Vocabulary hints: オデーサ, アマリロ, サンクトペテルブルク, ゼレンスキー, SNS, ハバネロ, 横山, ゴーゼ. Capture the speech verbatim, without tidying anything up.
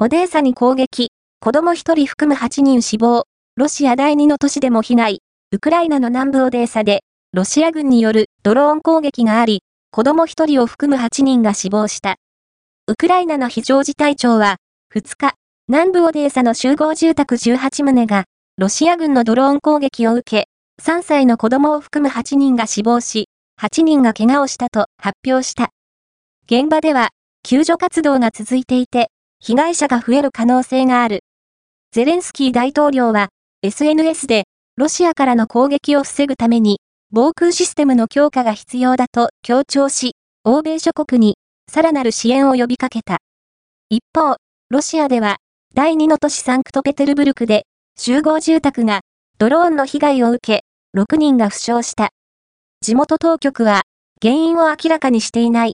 オデーサに攻撃、子供ひとり含むはちにん死亡、ロシアだいにの都市でも避難、ウクライナの南部オデーサで、ロシア軍によるドローン攻撃があり、子供ひとりを含むはちにんが死亡した。ウクライナの非常事態庁は、ふつか、南部オデーサの集合住宅じゅうはちとうが、ロシア軍のドローン攻撃を受け、さんさいの子供を含むはちにんが死亡し、はちにんが怪我をしたと発表した。現場では、救助活動が続いていて、被害者が増える可能性がある。ゼレンスキー大統領は、エスエヌエス で、ロシアからの攻撃を防ぐために、防空システムの強化が必要だと強調し、欧米諸国に、さらなる支援を呼びかけた。一方、ロシアでは、だいにの都市サンクトペテルブルクで、集合住宅が、ドローンの被害を受け、ろくにんが負傷した。地元当局は、原因を明らかにしていない。